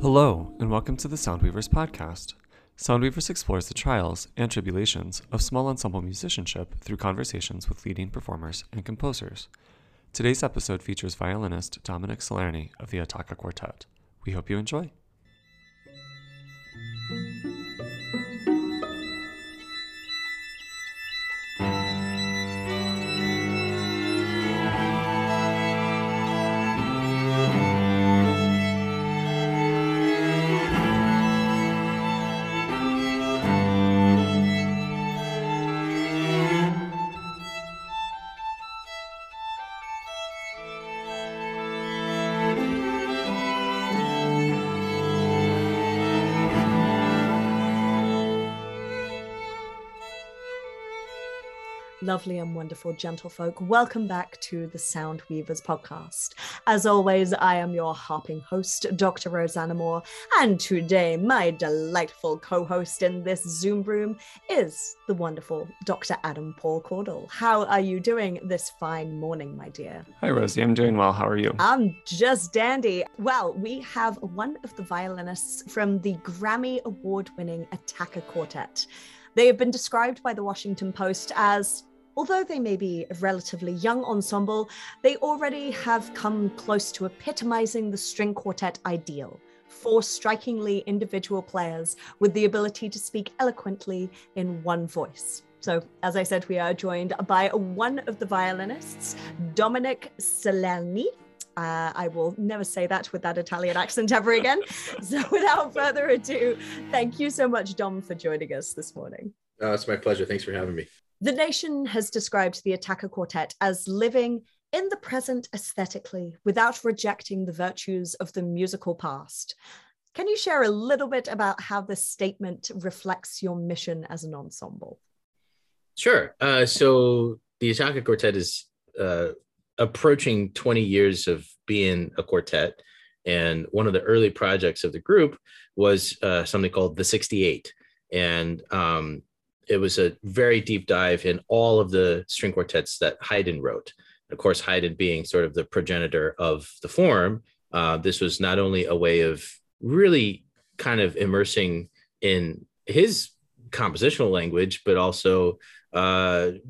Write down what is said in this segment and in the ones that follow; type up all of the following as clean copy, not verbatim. Hello, and welcome to the Soundweavers Podcast. Soundweavers explores the trials and tribulations of small ensemble musicianship through conversations with leading performers and composers. Today's episode features violinist Dominic Salerni of the Attacca Quartet. We hope you enjoy. Lovely and wonderful gentlefolk, welcome back to the Soundweavers Podcast. As always, I am your harping host, Dr. Rosanna Moore, and today my delightful co-host in this Zoom room is the wonderful Dr. Adam Paul Cordell. How are you doing this fine morning, my dear? Hi, Rosie. I'm doing well. How are you? I'm just dandy. Well, we have one of the violinists from the Grammy Award-winning Attacca Quartet. They have been described by the Washington Post as... although they may be a relatively young ensemble, they already have come close to epitomizing the string quartet ideal. Four strikingly individual players with the ability to speak eloquently in one voice. So, as I said, we are joined by one of the violinists, Dominic Salerni. I will never say that with that Italian accent ever again. So without further ado, thank you so much, Dom, for joining us this morning. It's my pleasure. Thanks for having me. The Nation has described the Attacca Quartet as living in the present aesthetically without rejecting the virtues of the musical past. Can you share a little bit about how this statement reflects your mission as an ensemble? Sure. So the Attacca Quartet is approaching 20 years of being a quartet. And one of the early projects of the group was something called the 68. And it was a very deep dive in all of the string quartets that Haydn wrote. Of course, Haydn being sort of the progenitor of the form, this was not only a way of really kind of immersing in his compositional language, but also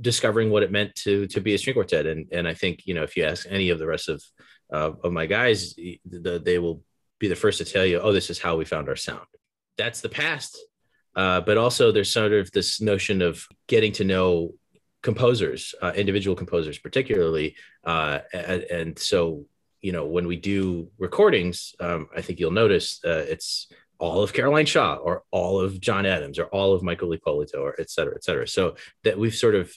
discovering what it meant to be a string quartet. And I think, you know, if you ask any of the rest of my guys, they will be the first to tell you, oh, this is how we found our sound. That's the past. But also there's sort of this notion of getting to know composers, individual composers particularly. And so, you know, when we do recordings, I think you'll notice it's all of Caroline Shaw or all of John Adams or all of Michael Lipolito or et cetera, et cetera. So that we've sort of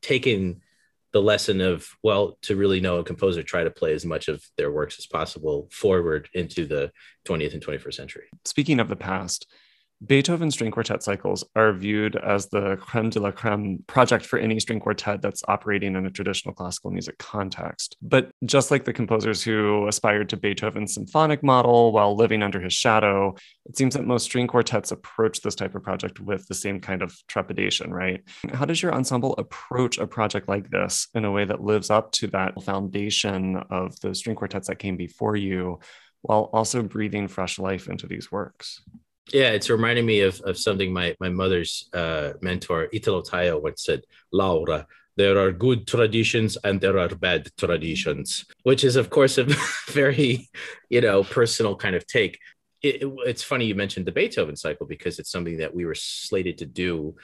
taken the lesson of, well, to really know a composer, try to play as much of their works as possible forward into the 20th and 21st century. Speaking of the past, Beethoven's string quartet cycles are viewed as the creme de la creme project for any string quartet that's operating in a traditional classical music context. But just like the composers who aspired to Beethoven's symphonic model while living under his shadow, it seems that most string quartets approach this type of project with the same kind of trepidation, right? How does your ensemble approach a project like this in a way that lives up to that foundation of the string quartets that came before you while also breathing fresh life into these works? Yeah, it's reminding me of something my mother's mentor, Italo Tayo, once said, Laura, there are good traditions and there are bad traditions, which is, of course, a very, you know, personal kind of take. It's funny you mentioned the Beethoven cycle because it's something that we were slated to do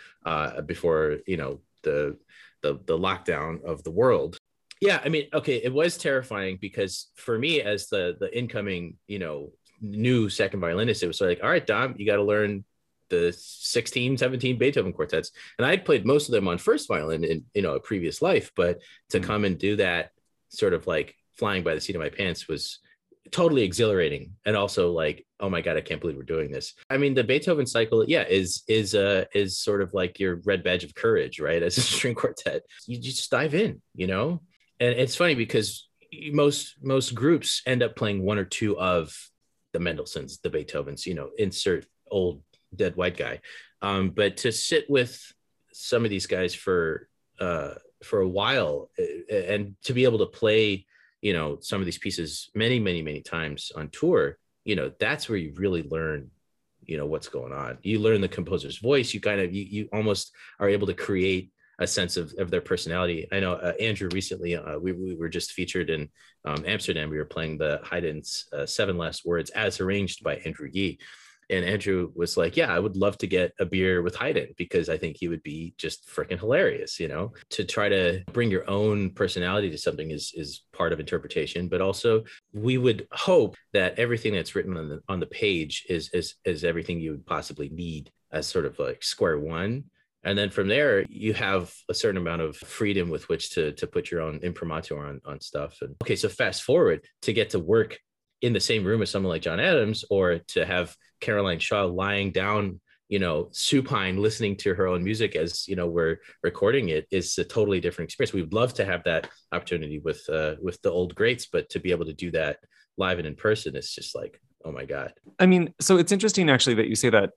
before, you know, the lockdown of the world. Yeah, I mean, okay, it was terrifying because for me as the incoming, you know, new second violinist, it was like, all right, Dom, you got to learn the 16, 17 Beethoven quartets. And I'd played most of them on first violin in, you know, a previous life, but to come and do that sort of like flying by the seat of my pants was totally exhilarating. And also like, oh my God, I can't believe we're doing this. I mean, the Beethoven cycle, yeah, is sort of like your red badge of courage, right? As a string quartet, you just dive in, you know? And it's funny because most groups end up playing one or two of the Mendelssohns, the Beethovens, you know, insert old dead white guy. But to sit with some of these guys for a while, and to be able to play, you know, some of these pieces many times on tour, you know, that's where you really learn, you know, what's going on. You learn the composer's voice. You kind of, you almost are able to create a sense of their personality. I know Andrew recently, we were just featured in Amsterdam. We were playing the Haydn's Seven Last Words as arranged by Andrew Yee. And Andrew was like, yeah, I would love to get a beer with Haydn because I think he would be just freaking hilarious, you know. To try to bring your own personality to something is part of interpretation, but also we would hope that everything that's written on the page is everything you would possibly need as sort of like square one. And then from there, you have a certain amount of freedom with which to put your own imprimatur on stuff. And okay, so fast forward to get to work in the same room as someone like John Adams, or to have Caroline Shaw lying down, you know, supine, listening to her own music as, you know, we're recording it, is a totally different experience. We would love to have that opportunity with the old greats, but to be able to do that live and in person, it's just like, oh my God. I mean, so it's interesting actually that you say that,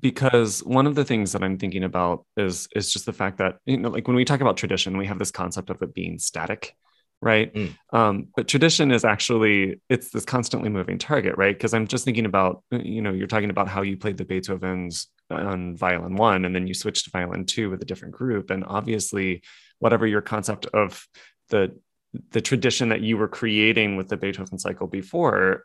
because one of the things that I'm thinking about is just the fact that, you know, like when we talk about tradition, we have this concept of it being static, right? Mm. But tradition is actually, it's this constantly moving target, right? Because I'm just thinking about, you know, you're talking about how you played the Beethoven's on violin one, and then you switched to violin two with a different group. And obviously, whatever your concept of the tradition that you were creating with the Beethoven cycle before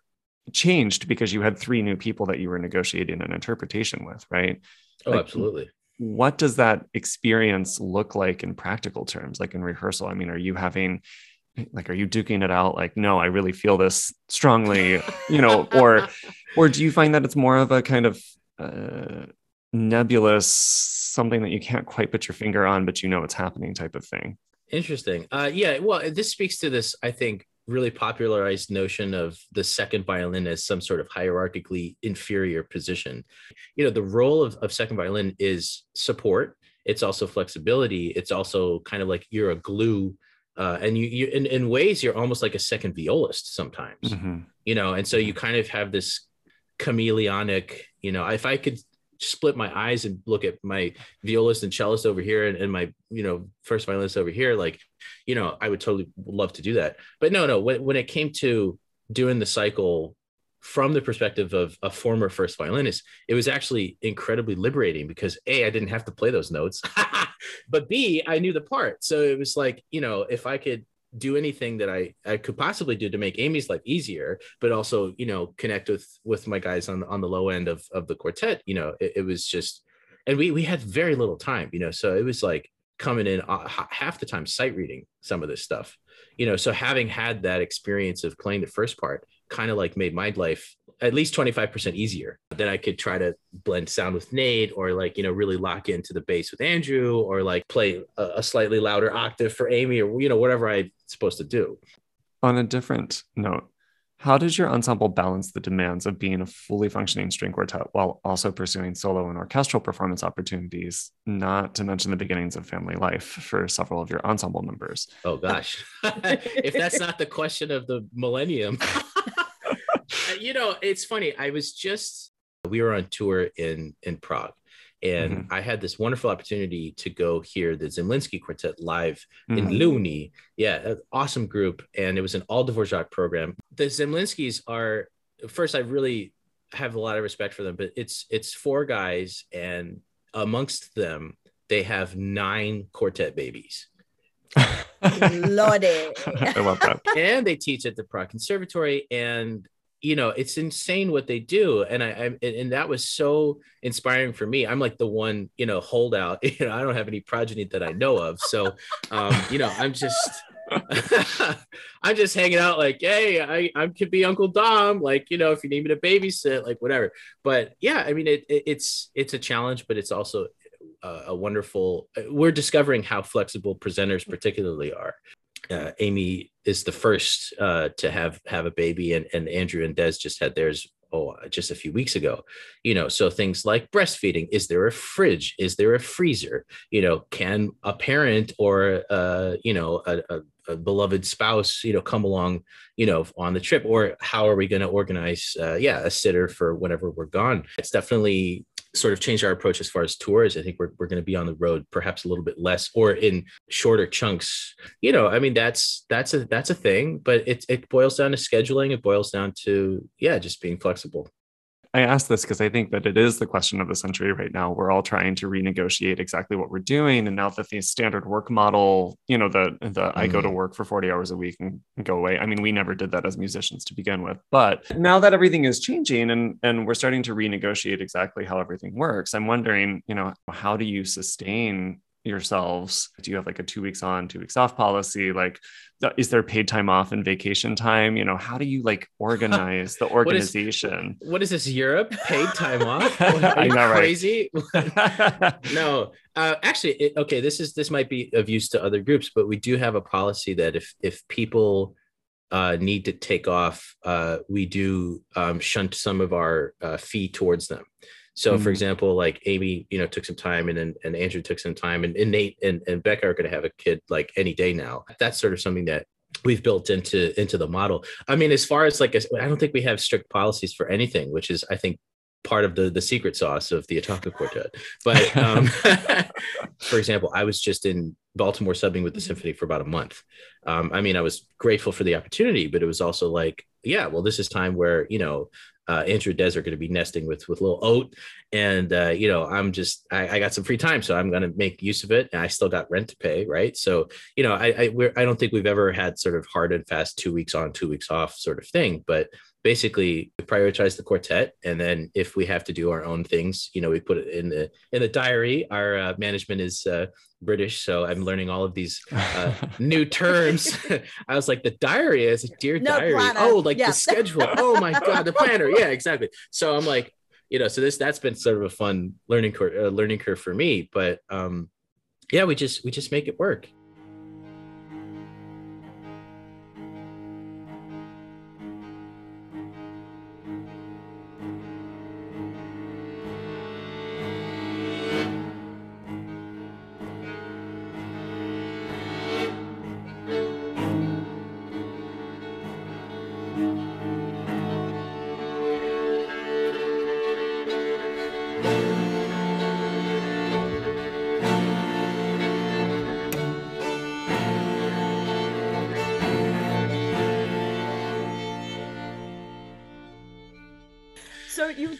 changed, because you had three new people that you were negotiating an interpretation with, right? Oh, like, absolutely. What does that experience look like in practical terms, like in rehearsal? I mean, are you duking it out? Like, no, I really feel this strongly, you know, or do you find that it's more of a kind of nebulous, something that you can't quite put your finger on, but you know it's happening type of thing? Interesting. Yeah, well, this speaks to this, I think, really popularized notion of the second violin as some sort of hierarchically inferior position. You know, the role of second violin is support. It's also flexibility. It's also kind of like you're a glue. And you in ways, you're almost like a second violist sometimes, mm-hmm. you know, and so you kind of have this chameleonic, you know, if I could split my eyes and look at my violist and cellist over here and my, you know, first violinist over here, like, you know, I would totally love to do that. But no, when it came to doing the cycle from the perspective of a former first violinist, it was actually incredibly liberating because A, I didn't have to play those notes, but B, I knew the part. So it was like, you know, if I could do anything that I could possibly do to make Amy's life easier, but also, you know, connect with my guys on the low end of the quartet, you know, it was just, and we had very little time, you know, so it was like coming in half the time sight reading some of this stuff, you know, so having had that experience of playing the first part kind of like made my life at least 25% easier. Then I could try to blend sound with Nate, or like, you know, really lock into the bass with Andrew, or like play a slightly louder octave for Amy, or, you know, whatever I'm supposed to do. On a different note, how does your ensemble balance the demands of being a fully functioning string quartet while also pursuing solo and orchestral performance opportunities, not to mention the beginnings of family life for several of your ensemble members? Oh gosh, if that's not the question of the millennium. You know, it's funny. We were on tour in Prague, and mm-hmm. I had this wonderful opportunity to go hear the Zemlinsky Quartet live mm-hmm. in Luni. Yeah, an awesome group. And it was an all Dvorak program. The Zemlinskys are, first, I really have a lot of respect for them, but it's four guys, and amongst them, they have 9 quartet babies. Lord. I love that. And they teach at the Prague Conservatory, and you know, it's insane what they do. And I that was so inspiring for me. I'm like the one, you know, holdout, you know, I don't have any progeny that I know of. So, you know, I'm just hanging out like, hey, I could be Uncle Dom. Like, you know, if you need me to babysit, like whatever. But yeah, I mean, it's a challenge, but it's also a wonderful, we're discovering how flexible presenters particularly are. Amy is the first to have a baby, and Andrew and Des just had theirs just a few weeks ago, you know, so things like breastfeeding, is there a fridge, is there a freezer, you know, can a parent or you know, a beloved spouse, you know, come along, you know, on the trip, or how are we going to organize a sitter for whenever we're gone? It's definitely sort of changed our approach as far as tours. I think we're going to be on the road perhaps a little bit less or in shorter chunks. You know, I mean, that's a thing, but it boils down to scheduling. It boils down to, yeah, just being flexible. I ask this because I think that it is the question of the century right now. We're all trying to renegotiate exactly what we're doing. And now that the standard work model, you know, the I go to work for 40 hours a week and go away. I mean, we never did that as musicians to begin with. But now that everything is changing and we're starting to renegotiate exactly how everything works, I'm wondering, you know, how do you sustain yourselves? Do you have like a 2 weeks on, 2 weeks off policy? Like, is there paid time off and vacation time? You know, how do you like organize the organization? What is this, Europe? Paid time off? Are you crazy? No, actually, okay. This might be of use to other groups, but we do have a policy that if people need to take off, we do shunt some of our fee towards them. So, for example, like Amy, you know, took some time and Andrew took some time and Nate and Becca are going to have a kid like any day now. That's sort of something that we've built into the model. I mean, as far as like, I don't think we have strict policies for anything, which is, I think, part of the secret sauce of the Attacca Quartet. But for example, I was just in Baltimore subbing with the symphony for about a month. I mean, I was grateful for the opportunity, but it was also like, yeah, well, this is time where, you know, Andrew and Des are going to be nesting with Lil Oat. And, you know, I'm just, I got some free time, so I'm going to make use of it. And I still got rent to pay. Right. So, you know, I don't think we've ever had sort of hard and fast 2 weeks on, 2 weeks off sort of thing, but basically we prioritize the quartet. And then if we have to do our own things, you know, we put it in the diary. Our management is British. So I'm learning all of these new terms. I was like, the diary is a dear diary. Planner. Oh, like the schedule. Oh my God, the planner. Yeah, exactly. So I'm like, you know, so that's been sort of a fun learning curve for me, but yeah, we just make it work.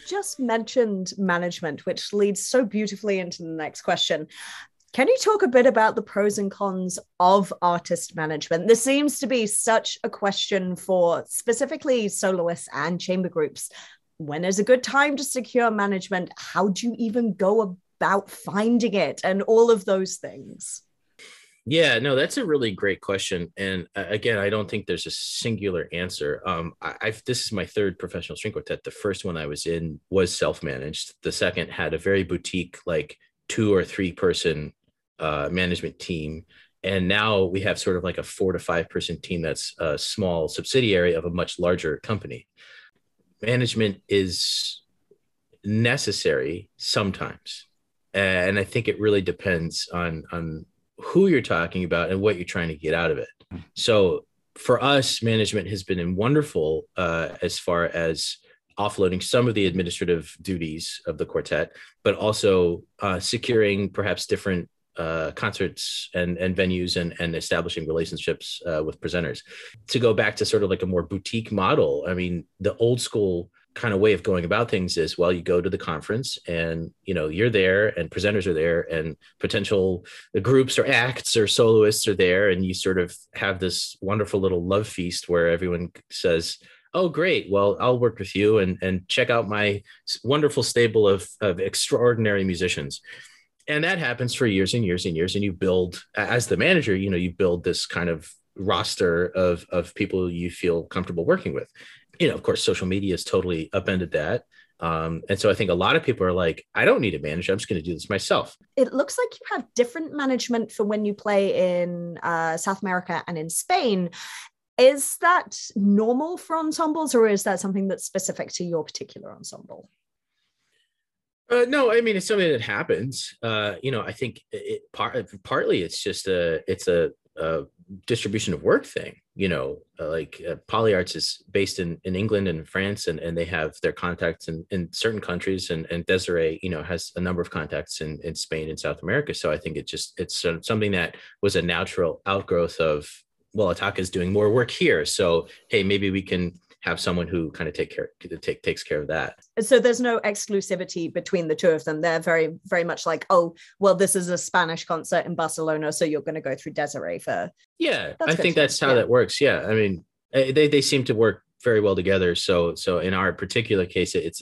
Just mentioned management, which leads so beautifully into the next question. Can you talk a bit about the pros and cons of artist management? This seems to be such a question for specifically soloists and chamber groups. When is a good time to secure management? How do you even go about finding it and all of those things? Yeah, no, that's a really great question. And again, I don't think there's a singular answer. This is my third professional string quartet. The first one I was in was self-managed. The second had a very boutique, like 2 or 3 person management team. And now we have sort of like a 4 to 5 person team that's a small subsidiary of a much larger company. Management is necessary sometimes. And I think it really depends on who you're talking about and what you're trying to get out of it. So for us, management has been wonderful as far as offloading some of the administrative duties of the quartet, but also securing perhaps different concerts and venues and establishing relationships with presenters. To go back to sort of like a more boutique model, I mean, the old school kind of way of going about things is, well, you go to the conference and, you know, you're there and presenters are there and potential groups or acts or soloists are there. And you sort of have this wonderful little love feast where everyone says, oh, great, well, I'll work with you and check out my wonderful stable of extraordinary musicians. And that happens for years and years and years. And you build, as the manager, you know, you build this kind of roster of people you feel comfortable working with. You know, of course, social media has totally upended that. And so I think a lot of people are like, I don't need a manager. I'm just going to do this myself. It looks like you have different management for when you play in South America and in Spain. Is that normal for ensembles, or is that something that's specific to your particular ensemble? No, I mean, it's something that happens. You know, I think partly it's just a distribution of work thing. Poly Arts is based in England and France, and they have their contacts in certain countries, and Desiree, has a number of contacts in Spain and South America. So I think it's something that was a natural outgrowth of, well, Attacca is doing more work here, so hey, maybe we can have someone who kind of takes care of that. So there's no exclusivity between the two of them. They're very, very much like, oh, well, this is a Spanish concert in Barcelona, so you're going to go through Desiree for. Yeah, I think that's how that works. Yeah, I mean, they seem to work very well together. So in our particular case, it's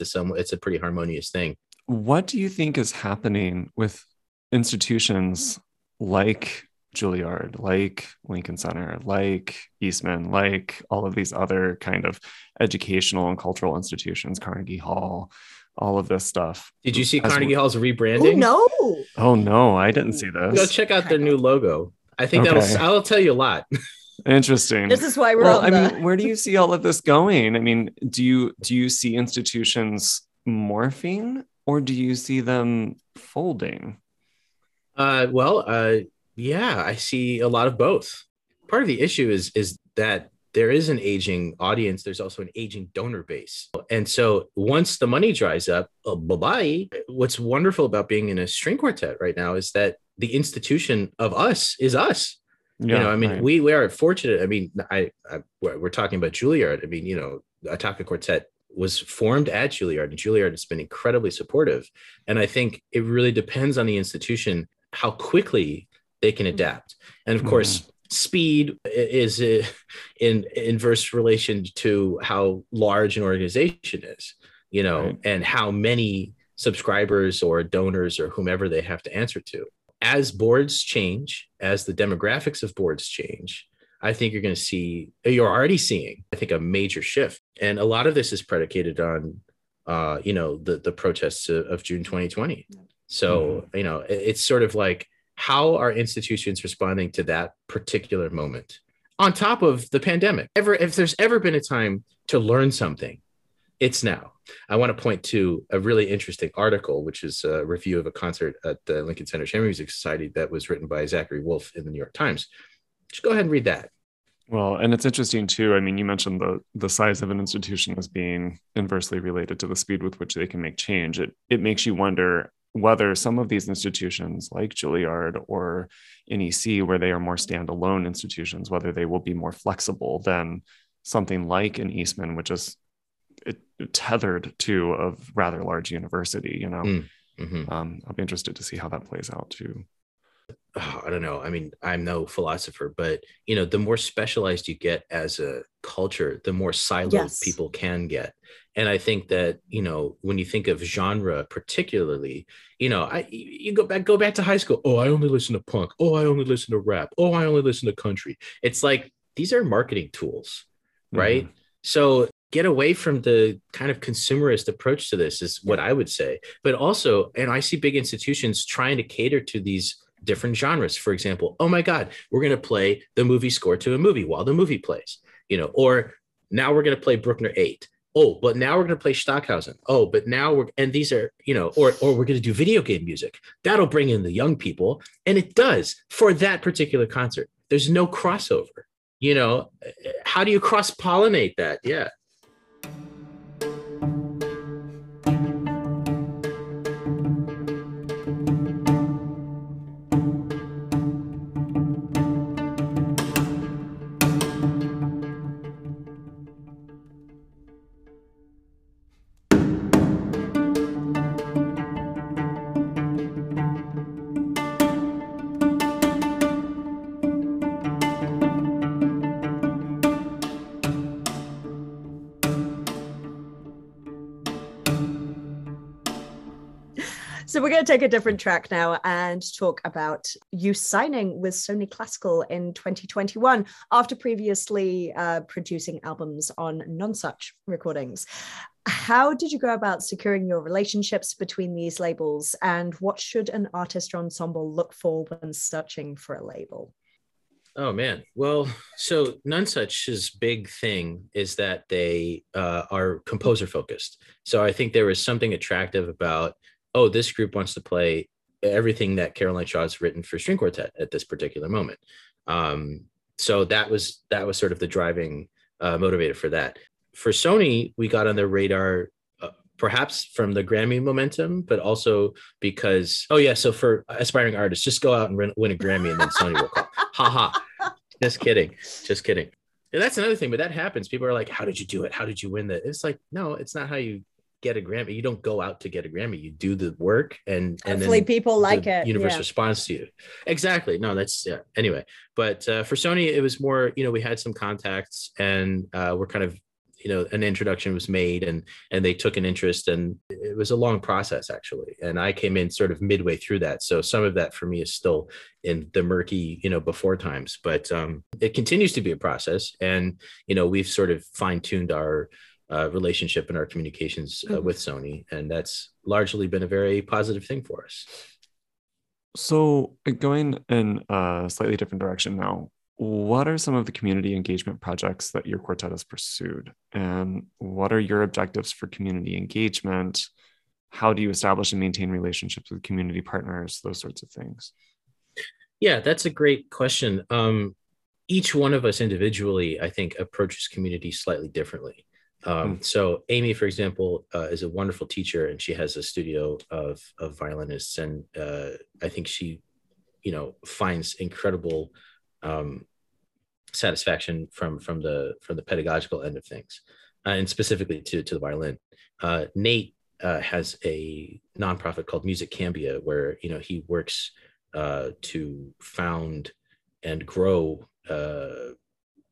a pretty harmonious thing. What do you think is happening with institutions like Juilliard, like Lincoln Center, like Eastman, like all of these other kind of educational and cultural institutions, Carnegie Hall, all of this stuff? Did you see Carnegie Hall's rebranding? Oh no, I didn't see this. Go check out their new logo. I think that'll tell you a lot. Interesting. This is why we're where do you see all of this going? I mean, do you see institutions morphing, or do you see them folding? Yeah, I see a lot of both. Part of the issue is that there is an aging audience. There's also an aging donor base. And so once the money dries up, bye-bye. What's wonderful about being in a string quartet right now is that the institution of us is us. Yeah, we are fortunate. I mean, we're talking about Juilliard. I mean, Attacca Quartet was formed at Juilliard, and Juilliard has been incredibly supportive. And I think it really depends on the institution how quickly they can adapt. And of course, speed is in inverse relation to how large an organization is, and how many subscribers or donors or whomever they have to answer to. As boards change, as the demographics of boards change, I think you're already seeing, I think, a major shift. And a lot of this is predicated on, the protests of June 2020. So, it's sort of like, how are institutions responding to that particular moment on top of the pandemic? If there's ever been a time to learn something, it's now. I want to point to a really interesting article, which is a review of a concert at the Lincoln Center Chamber Music Society that was written by Zachary Wolf in the New York Times. Just go ahead and read that. Well, and it's interesting too. I mean, you mentioned the size of an institution as being inversely related to the speed with which they can make change. It makes you wonder whether some of these institutions like Juilliard or NEC, where they are more standalone institutions, whether they will be more flexible than something like an Eastman, which is tethered to a rather large university, I'll be interested to see how that plays out too. Oh, I don't know. I mean, I'm no philosopher, but, the more specialized you get as a culture, the more siloed people can get. And I think that, when you think of genre particularly, you go back to high school. Oh, I only listen to punk. Oh, I only listen to rap. Oh, I only listen to country. It's like, these are marketing tools, right? Mm-hmm. So get away from the kind of consumerist approach to this is what I would say. But also, and I see big institutions trying to cater to these different genres. For example, oh my God, we're going to play the movie score to a movie while the movie plays, or now we're going to play Bruckner 8. Oh, but now we're going to play Stockhausen. Oh, but now or we're going to do video game music. That'll bring in the young people. And it does for that particular concert. There's no crossover, how do you cross-pollinate that? Yeah. So we're going to take a different track now and talk about you signing with Sony Classical in 2021 after previously producing albums on Nonesuch recordings. How did you go about securing your relationships between these labels, and what should an artist ensemble look for when searching for a label? Oh, man. Well, so Nonesuch's big thing is that they are composer focused. So I think there was something attractive about, oh, this group wants to play everything that Caroline Shaw has written for string quartet at this particular moment. So that was sort of the driving motivator for that. For Sony, we got on their radar perhaps from the Grammy momentum, but also because, so for aspiring artists, just go out and win a Grammy and then Sony will call. Just kidding. And that's another thing, but that happens. People are like, how did you do it? How did you win that? It's like, no, it's not how you get a Grammy. You don't go out to get a Grammy. You do the work and hopefully people like it. Universe responds to you. Exactly. No, that's anyway. But for Sony, it was more, we had some contacts and we're kind of, an introduction was made and they took an interest, and it was a long process actually. And I came in sort of midway through that. So some of that for me is still in the murky, before times, but it continues to be a process. And, we've sort of fine-tuned our relationship and our communications with Sony. And that's largely been a very positive thing for us. So going in a slightly different direction now, what are some of the community engagement projects that your quartet has pursued? And what are your objectives for community engagement? How do you establish and maintain relationships with community partners? Those sorts of things. Yeah, that's a great question. Each one of us individually, I think, approaches community slightly differently. So Amy, for example, is a wonderful teacher, and she has a studio of violinists. And I think she, finds incredible satisfaction from the pedagogical end of things, and specifically to the violin. Nate has a nonprofit called Music Kambia, where he works to found and grow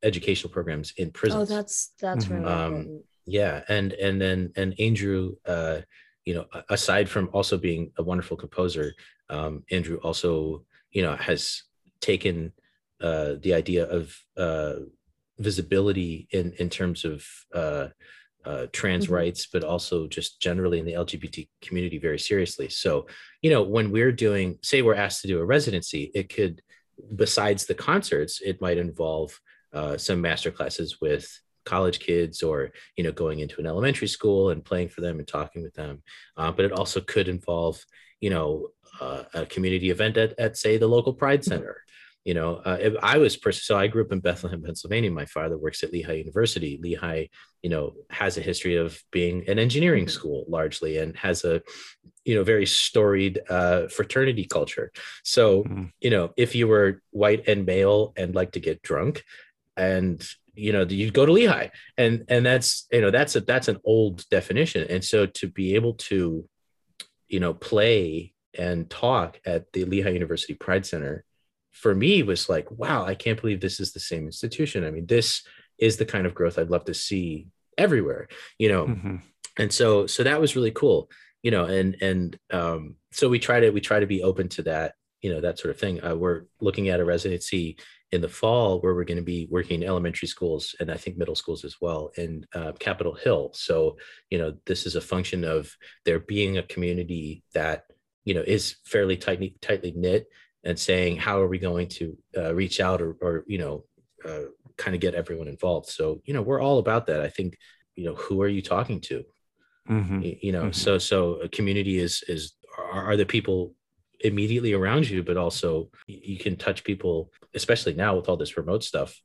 educational programs in prisons. Oh, that's really important. Yeah, and then Andrew, aside from also being a wonderful composer, Andrew also has taken the idea of visibility in terms of trans rights, but also just generally in the LGBT community very seriously. So, when we're doing, say we're asked to do a residency, it could, besides the concerts, it might involve some masterclasses with college kids, or, going into an elementary school and playing for them and talking with them. But it also could involve, a community event at say the local Pride Center. I grew up in Bethlehem, Pennsylvania. My father works at Lehigh University. Lehigh, has a history of being an engineering school largely, and has a, very storied fraternity culture. So, if you were white and male and like to get drunk, and you'd go to Lehigh, and that's, that's an old definition. And so to be able to, play and talk at the Lehigh University Pride Center, for me was like, wow, I can't believe this is the same institution. I mean, this is the kind of growth I'd love to see everywhere, And so that was really cool, so we try to be open to that, that sort of thing. We're looking at a residency in the fall where we're going to be working in elementary schools, and I think middle schools as well, in Capitol Hill. So, this is a function of there being a community that, is fairly tightly knit, and saying, how are we going to reach out or kind of get everyone involved? So, we're all about that. I think, who are you talking to? So a community are the people immediately around you, but also you can touch people, especially now with all this remote stuff,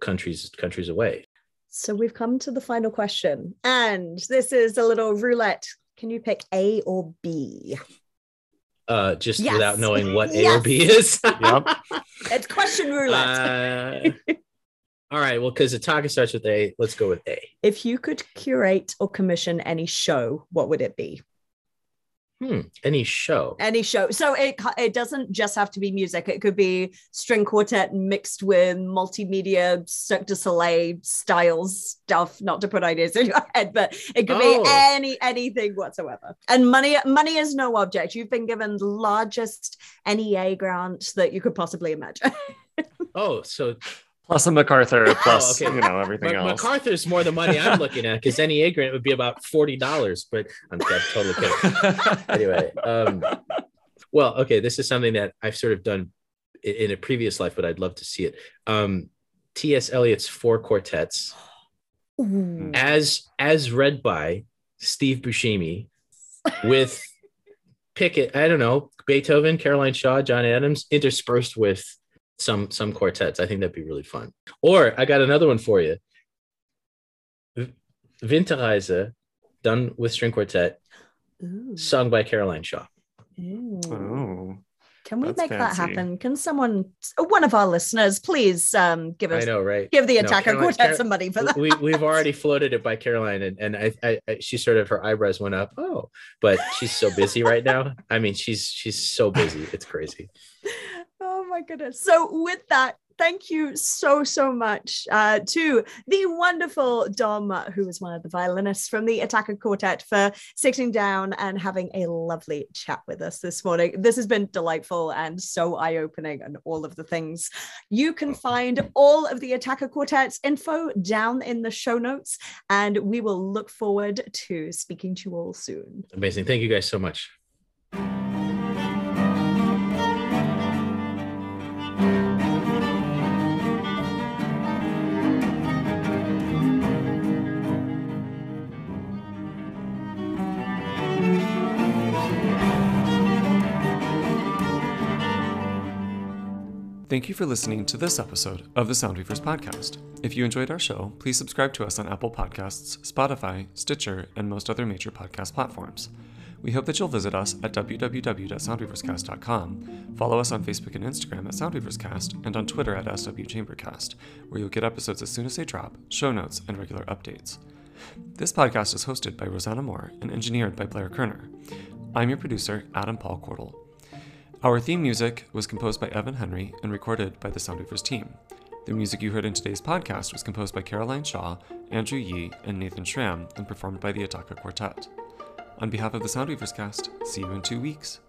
countries away. So we've come to the final question, and this is a little roulette. Can you pick A or B? Just yes. Without knowing what A or B is. Yep. It's question roulette. All right. Well, because Attacca starts with A, let's go with A. If you could curate or commission any show, what would it be? Any show. So it doesn't just have to be music. It could be string quartet mixed with multimedia, Cirque du Soleil styles stuff, not to put ideas in your head, but it could be anything whatsoever. And money is no object. You've been given the largest NEA grant that you could possibly imagine. So plus a MacArthur, plus everything else. MacArthur's more the money I'm looking at, because NEA grant would be about $40, but I'm totally kidding. Anyway, this is something that I've sort of done in a previous life, but I'd love to see it. T.S. Eliot's Four Quartets, as read by Steve Buscemi, with Beethoven, Caroline Shaw, John Adams, interspersed with some quartets. I think that'd be really fun. Or I got another one for you. Winterreise, done with string quartet, ooh, sung by Caroline Shaw. Ooh. Oh. Can we make fancy. That happen? Can someone, one of our listeners, please give us, I know, right? Give the Attacca Quartet some money for that. We've already floated it by Caroline, and I she sort of, her eyebrows went up. Oh, but she's so busy right now. I mean, she's so busy. It's crazy. Oh my goodness. So with that, thank you so much to the wonderful Dom, who was one of the violinists from the Attacca Quartet, for sitting down and having a lovely chat with us this morning. This has been delightful and so eye-opening, and all of the things. You can find all of the Attacca Quartet's info down in the show notes, and we will look forward to speaking to you all soon. Amazing. Thank you guys so much. Thank you for listening to this episode of the Soundweavers Podcast. If you enjoyed our show, please subscribe to us on Apple Podcasts, Spotify, Stitcher, and most other major podcast platforms. We hope that you'll visit us at www.soundweaverscast.com, follow us on Facebook and Instagram at SoundweaversCast, and on Twitter at SWChambercast, where you'll get episodes as soon as they drop, show notes, and regular updates. This podcast is hosted by Rosanna Moore and engineered by Blair Kerner. I'm your producer, Adam Paul Cordell. Our theme music was composed by Evan Henry and recorded by the Soundweavers team. The music you heard in today's podcast was composed by Caroline Shaw, Andrew Yee, and Nathan Schramm, and performed by the Attacca Quartet. On behalf of the Soundweavers Cast, see you in 2 weeks.